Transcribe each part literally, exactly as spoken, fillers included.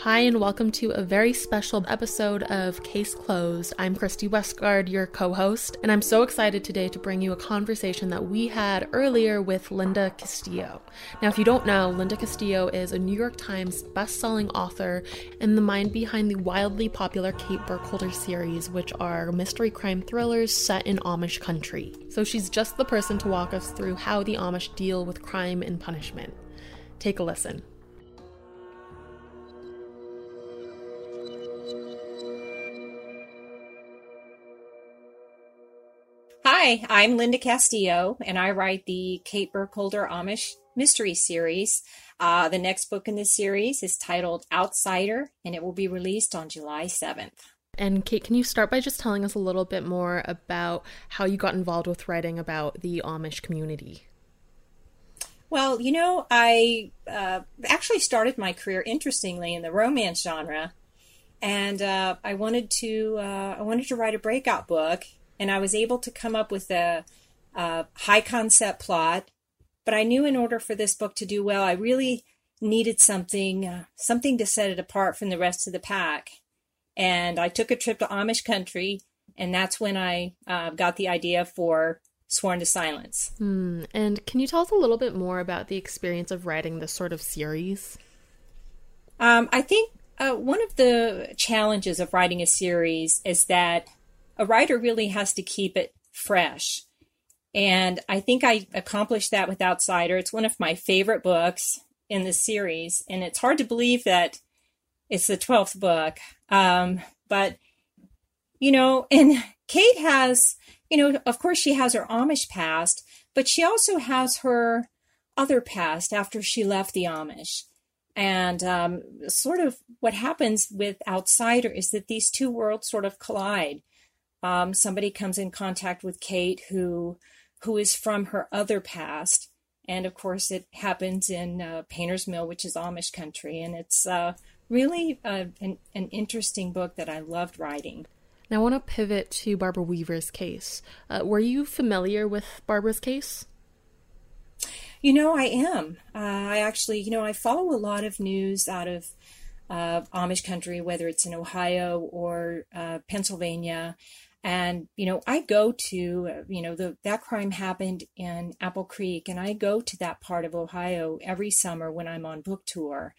Hi, and welcome to a very special episode of Case Closed. I'm Christy Westgard, your co-host, and I'm so excited today to bring you a conversation that we had earlier with Linda Castillo. Now, if you don't know, Linda Castillo is a New York Times best-selling author and the mind behind the wildly popular Kate Burkholder series, which are mystery crime thrillers set in Amish country. So she's just the person to walk us through how the Amish deal with crime and punishment. Take a listen. Hi, I'm Linda Castillo, and I write the Kate Burkholder Amish Mystery Series. Uh, the next book in this series is titled Outsider, and it will be released on July seventh. And Kate, can you start by just telling us a little bit more about how you got involved with writing about the Amish community? Well, you know, I uh, actually started my career, interestingly, in the romance genre, and uh, I wanted to uh, I wanted to write a breakout book. And I was able to come up with a, a high concept plot, but I knew in order for this book to do well, I really needed something, uh, something to set it apart from the rest of the pack. And I took a trip to Amish country, and that's when I uh, got the idea for Sworn to Silence. Mm, and can you tell us a little bit more about the experience of writing this sort of series? Um, I think uh, one of the challenges of writing a series is that a writer really has to keep it fresh. And I think I accomplished that with Outsider. It's one of my favorite books in the series. And it's hard to believe that it's the twelfth book. Um, but, you know, and Kate has, you know, of course she has her Amish past, but she also has her other past after she left the Amish. And um, sort of what happens with Outsider is that these two worlds sort of collide. Um, somebody comes in contact with Kate who who is from her other past. And of course, it happens in uh, Painter's Mill, which is Amish country. And it's uh, really uh, an, an interesting book that I loved writing. Now, I want to pivot to Barbara Weaver's case. Uh, were you familiar with Barbara's case? You know, I am. Uh, I actually, you know, I follow a lot of news out of uh, Amish country, whether it's in Ohio or uh, Pennsylvania. And, you know, I go to, you know, the, that crime happened in Apple Creek, and I go to that part of Ohio every summer when I'm on book tour.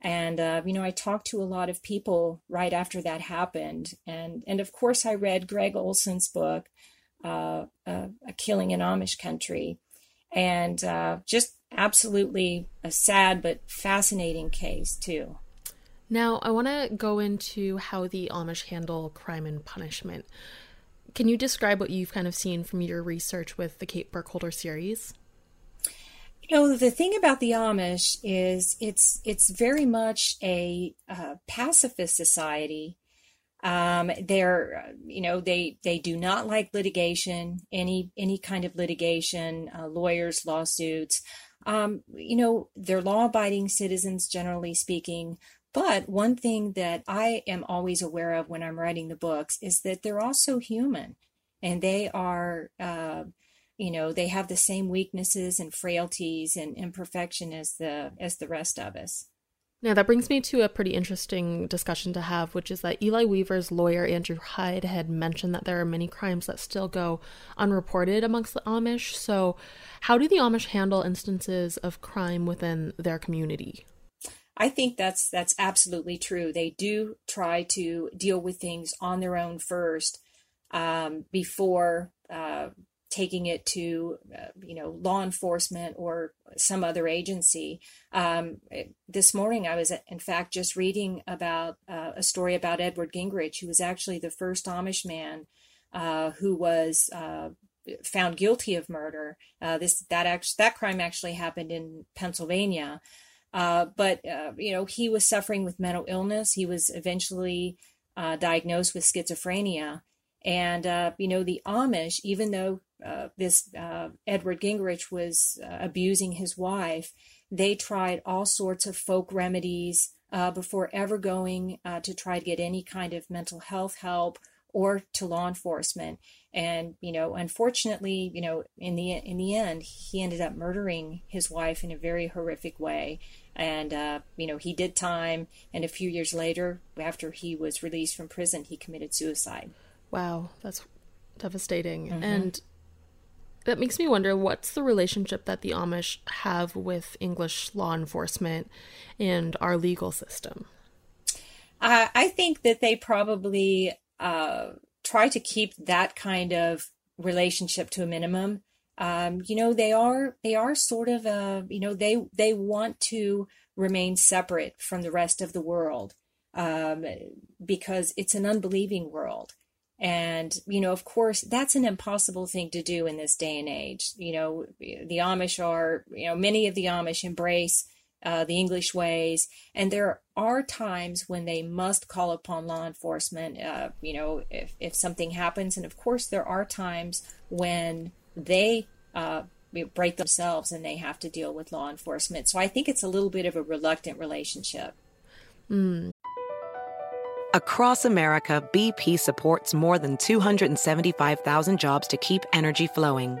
And, uh, you know, I talked to a lot of people right after that happened. And, and of course, I read Greg Olson's book, uh, uh, A Killing in Amish Country, and uh, just absolutely a sad but fascinating case, too. Now, I want to go into how the Amish handle crime and punishment. Can you describe what you've kind of seen from your research with the Kate Burkholder series? You know, the thing about the Amish is it's it's very much a uh, pacifist society. Um, they're, you know, they they do not like litigation, any any kind of litigation, uh, lawyers, lawsuits. Um, you know, they're law-abiding citizens, generally speaking. But one thing that I am always aware of when I'm writing the books is that they're also human, and they are, uh, you know, they have the same weaknesses and frailties and imperfection as the as the rest of us. Now, that brings me to a pretty interesting discussion to have, which is that Eli Weaver's lawyer, Andrew Hyde, had mentioned that there are many crimes that still go unreported amongst the Amish. So how do the Amish handle instances of crime within their community? I think that's that's absolutely true. They do try to deal with things on their own first, um, before uh, taking it to, uh, you know, law enforcement or some other agency. Um, this morning, I was, in fact, just reading about uh, a story about Edward Gingrich, who was actually the first Amish man uh, who was uh, found guilty of murder. Uh, this that act, that crime actually happened in Pennsylvania. Uh, but, uh, you know, he was suffering with mental illness. He was eventually uh, diagnosed with schizophrenia. And, uh, you know, the Amish, even though uh, this uh, Edward Gingrich was uh, abusing his wife, they tried all sorts of folk remedies uh, before ever going uh, to try to get any kind of mental health help or to law enforcement. And, you know, unfortunately, you know, in the in the end, he ended up murdering his wife in a very horrific way. And, uh, you know, he did time. And a few years later, after he was released from prison, he committed suicide. Wow, that's devastating. Mm-hmm. And that makes me wonder, what's the relationship that the Amish have with English law enforcement and our legal system? Uh, I think that they probably... Uh, try to keep that kind of relationship to a minimum. Um, you know, they are they are sort of a, you know, they they want to remain separate from the rest of the world um, because it's an unbelieving world. And, you know, of course, that's an impossible thing to do in this day and age. You know, the Amish are, you know, many of the Amish embrace Uh, the English ways. And there are times when they must call upon law enforcement, uh, you know, if, if something happens. And of course, there are times when they uh, break themselves and they have to deal with law enforcement. So I think it's a little bit of a reluctant relationship. Mm. Across America, B P supports more than two hundred seventy-five thousand jobs to keep energy flowing.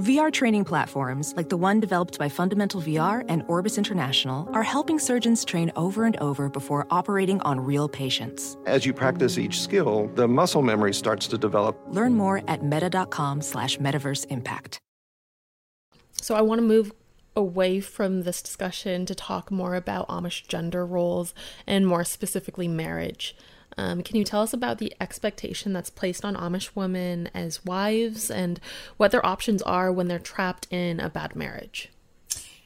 V R training platforms like the one developed by Fundamental V R and Orbis International are helping surgeons train over and over before operating on real patients. As you practice each skill, the muscle memory starts to develop. Learn more at meta.com slash metaverse impact. So I want to move away from this discussion to talk more about Amish gender roles and more specifically marriage. Um, can you tell us about the expectation that's placed on Amish women as wives and what their options are when they're trapped in a bad marriage?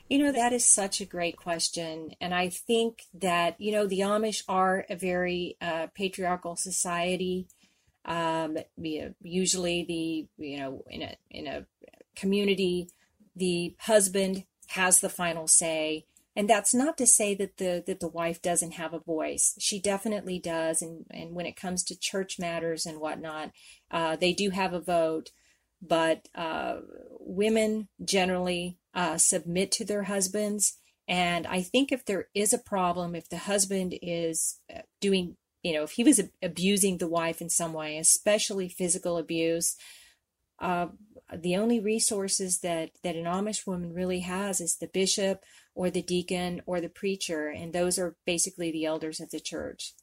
You know, that is such a great question. And I think that, you know, the Amish are a very uh, patriarchal society. Um, usually the, you know, in a, in a community, the husband has the final say. And that's not to say that the that the wife doesn't have a voice. She definitely does. And, and when it comes to church matters and whatnot, uh, they do have a vote. But uh, women generally uh, submit to their husbands. And I think if there is a problem, if the husband is doing, you know, if he was abusing the wife in some way, especially physical abuse, uh, the only resources that, that an Amish woman really has is the bishop or the deacon or the preacher. And those are basically the elders of the church.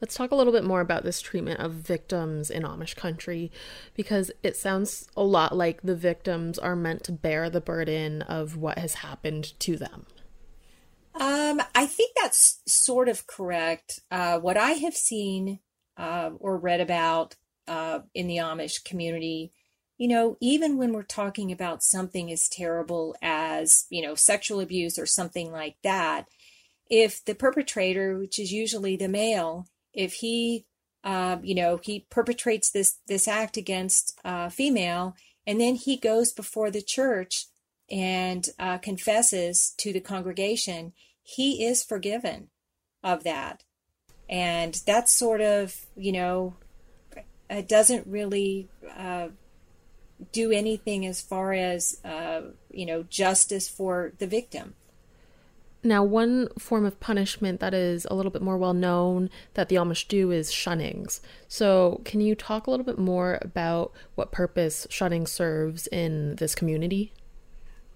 Let's talk a little bit more about this treatment of victims in Amish country, because it sounds a lot like the victims are meant to bear the burden of what has happened to them. Um, I think that's sort of correct. Uh, what I have seen uh, or read about uh, in the Amish community, you know, even when we're talking about something as terrible as, you know, sexual abuse or something like that, if the perpetrator, which is usually the male, if he, uh, you know, he perpetrates this this act against a female, and then he goes before the church and uh, confesses to the congregation, he is forgiven of that. And that's sort of, you know, it doesn't really... Uh, do anything as far as, uh, you know, justice for the victim. Now, one form of punishment that is a little bit more well known that the Amish do is shunnings. So can you talk a little bit more about what purpose shunning serves in this community?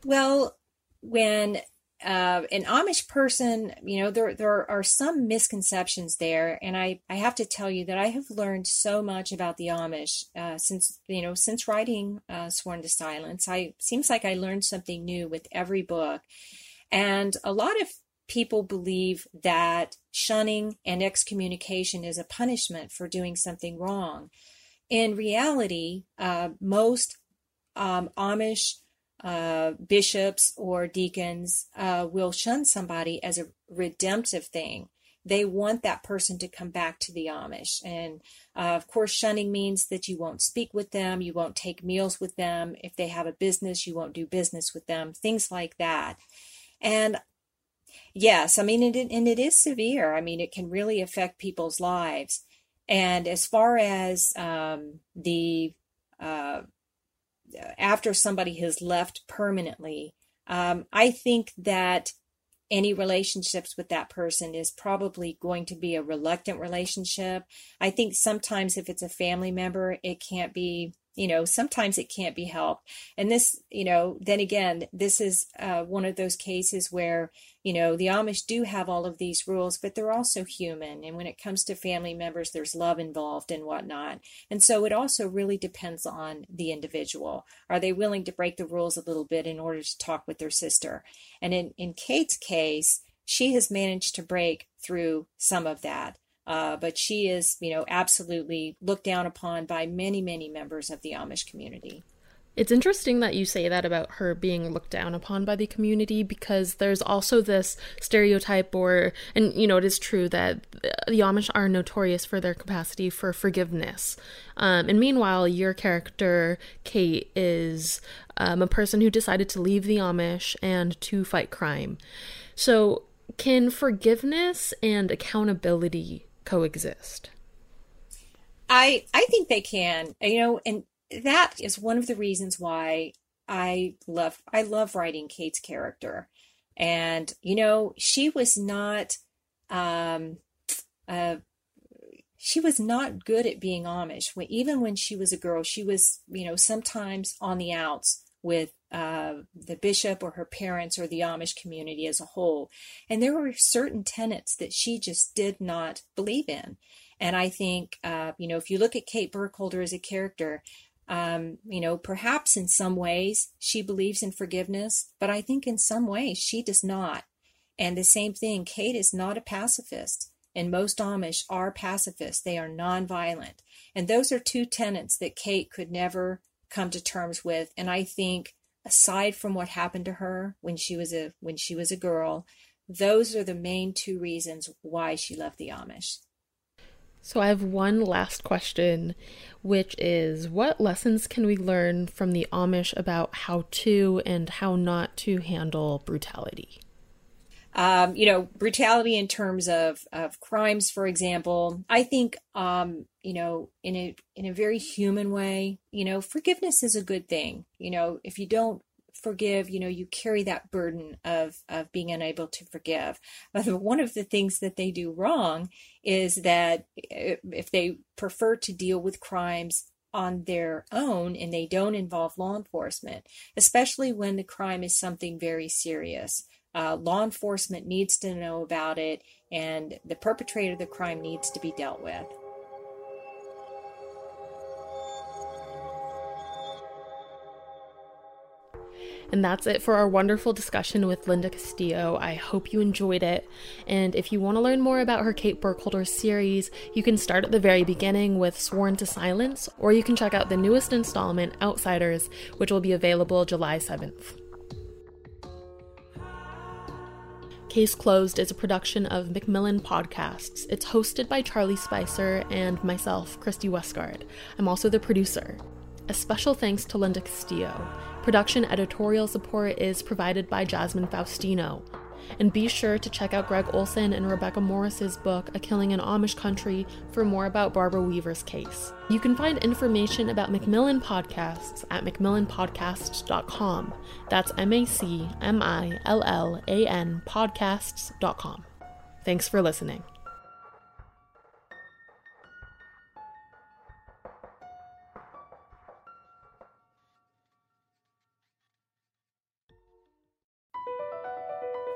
Well, when uh, an Amish person, you know, there there are some misconceptions there. And I, I have to tell you that I have learned so much about the Amish uh, since, you know, since writing uh, Sworn to Silence. I seems like I learned something new with every book. And a lot of people believe that shunning and excommunication is a punishment for doing something wrong. In reality, uh, most um, Amish uh, bishops or deacons uh, will shun somebody as a redemptive thing. They want that person to come back to the Amish. And uh, of course, shunning means that you won't speak with them. You won't take meals with them. If they have a business, you won't do business with them, things like that. And yes, I mean, it, and it is severe. I mean, it can really affect people's lives. And as far as um, the, uh, after somebody has left permanently, um, I think that any relationships with that person is probably going to be a reluctant relationship. I think sometimes if it's a family member, it can't be, you know, sometimes it can't be helped. And this, you know, then again, this is uh, one of those cases where, you know, the Amish do have all of these rules, but they're also human. And when it comes to family members, there's love involved and whatnot. And so it also really depends on the individual. Are they willing to break the rules a little bit in order to talk with their sister? And in, in Kate's case, she has managed to break through some of that. Uh, but she is, you know, absolutely looked down upon by many, many members of the Amish community. It's interesting that you say that about her being looked down upon by the community, because there's also this stereotype or, and you know, it is true that the Amish are notorious for their capacity for forgiveness. Um, and meanwhile, your character, Kate, is um, a person who decided to leave the Amish and to fight crime. So can forgiveness and accountability coexist? I I think they can, you know, and that is one of the reasons why I love I love writing Kate's character. And you know, she was not um uh she was not good at being Amish. When even when she was a girl, she was, you know, sometimes on the outs with uh, the bishop or her parents or the Amish community as a whole. And there were certain tenets that she just did not believe in. And I think, uh, you know, if you look at Kate Burkholder as a character, um, you know, perhaps in some ways she believes in forgiveness, but I think in some ways she does not. And the same thing, Kate is not a pacifist. And most Amish are pacifists. They are nonviolent. And those are two tenets that Kate could never come to terms with. And I think aside from what happened to her when she was a when she was a girl, those are the main two reasons why she left the Amish. So I have one last question, which is, what lessons can we learn from the Amish about how to and how not to handle brutality? Um, you know, brutality in terms of, of crimes, for example. I think, um, you know, in a in a very human way, you know, forgiveness is a good thing. You know, if you don't forgive, you know, you carry that burden of of being unable to forgive. But one of the things that they do wrong is that if they prefer to deal with crimes on their own and they don't involve law enforcement, especially when the crime is something very serious. Uh, law enforcement needs to know about it, and the perpetrator of the crime needs to be dealt with. And that's it for our wonderful discussion with Linda Castillo. I hope you enjoyed it. And if you want to learn more about her Kate Burkholder series, you can start at the very beginning with Sworn to Silence, or you can check out the newest installment, Outsiders, which will be available July seventh. Case Closed is a production of Macmillan Podcasts. It's hosted by Charlie Spicer and myself, Christy Westgard. I'm also the producer. A special thanks to Linda Castillo. Production editorial support is provided by Jasmine Faustino. And be sure to check out Greg Olson and Rebecca Morris's book, A Killing in Amish Country, for more about Barbara Weaver's case. You can find information about Macmillan Podcasts at macmillan podcasts dot com. That's M A C M I L L A N podcasts dot com. Thanks for listening.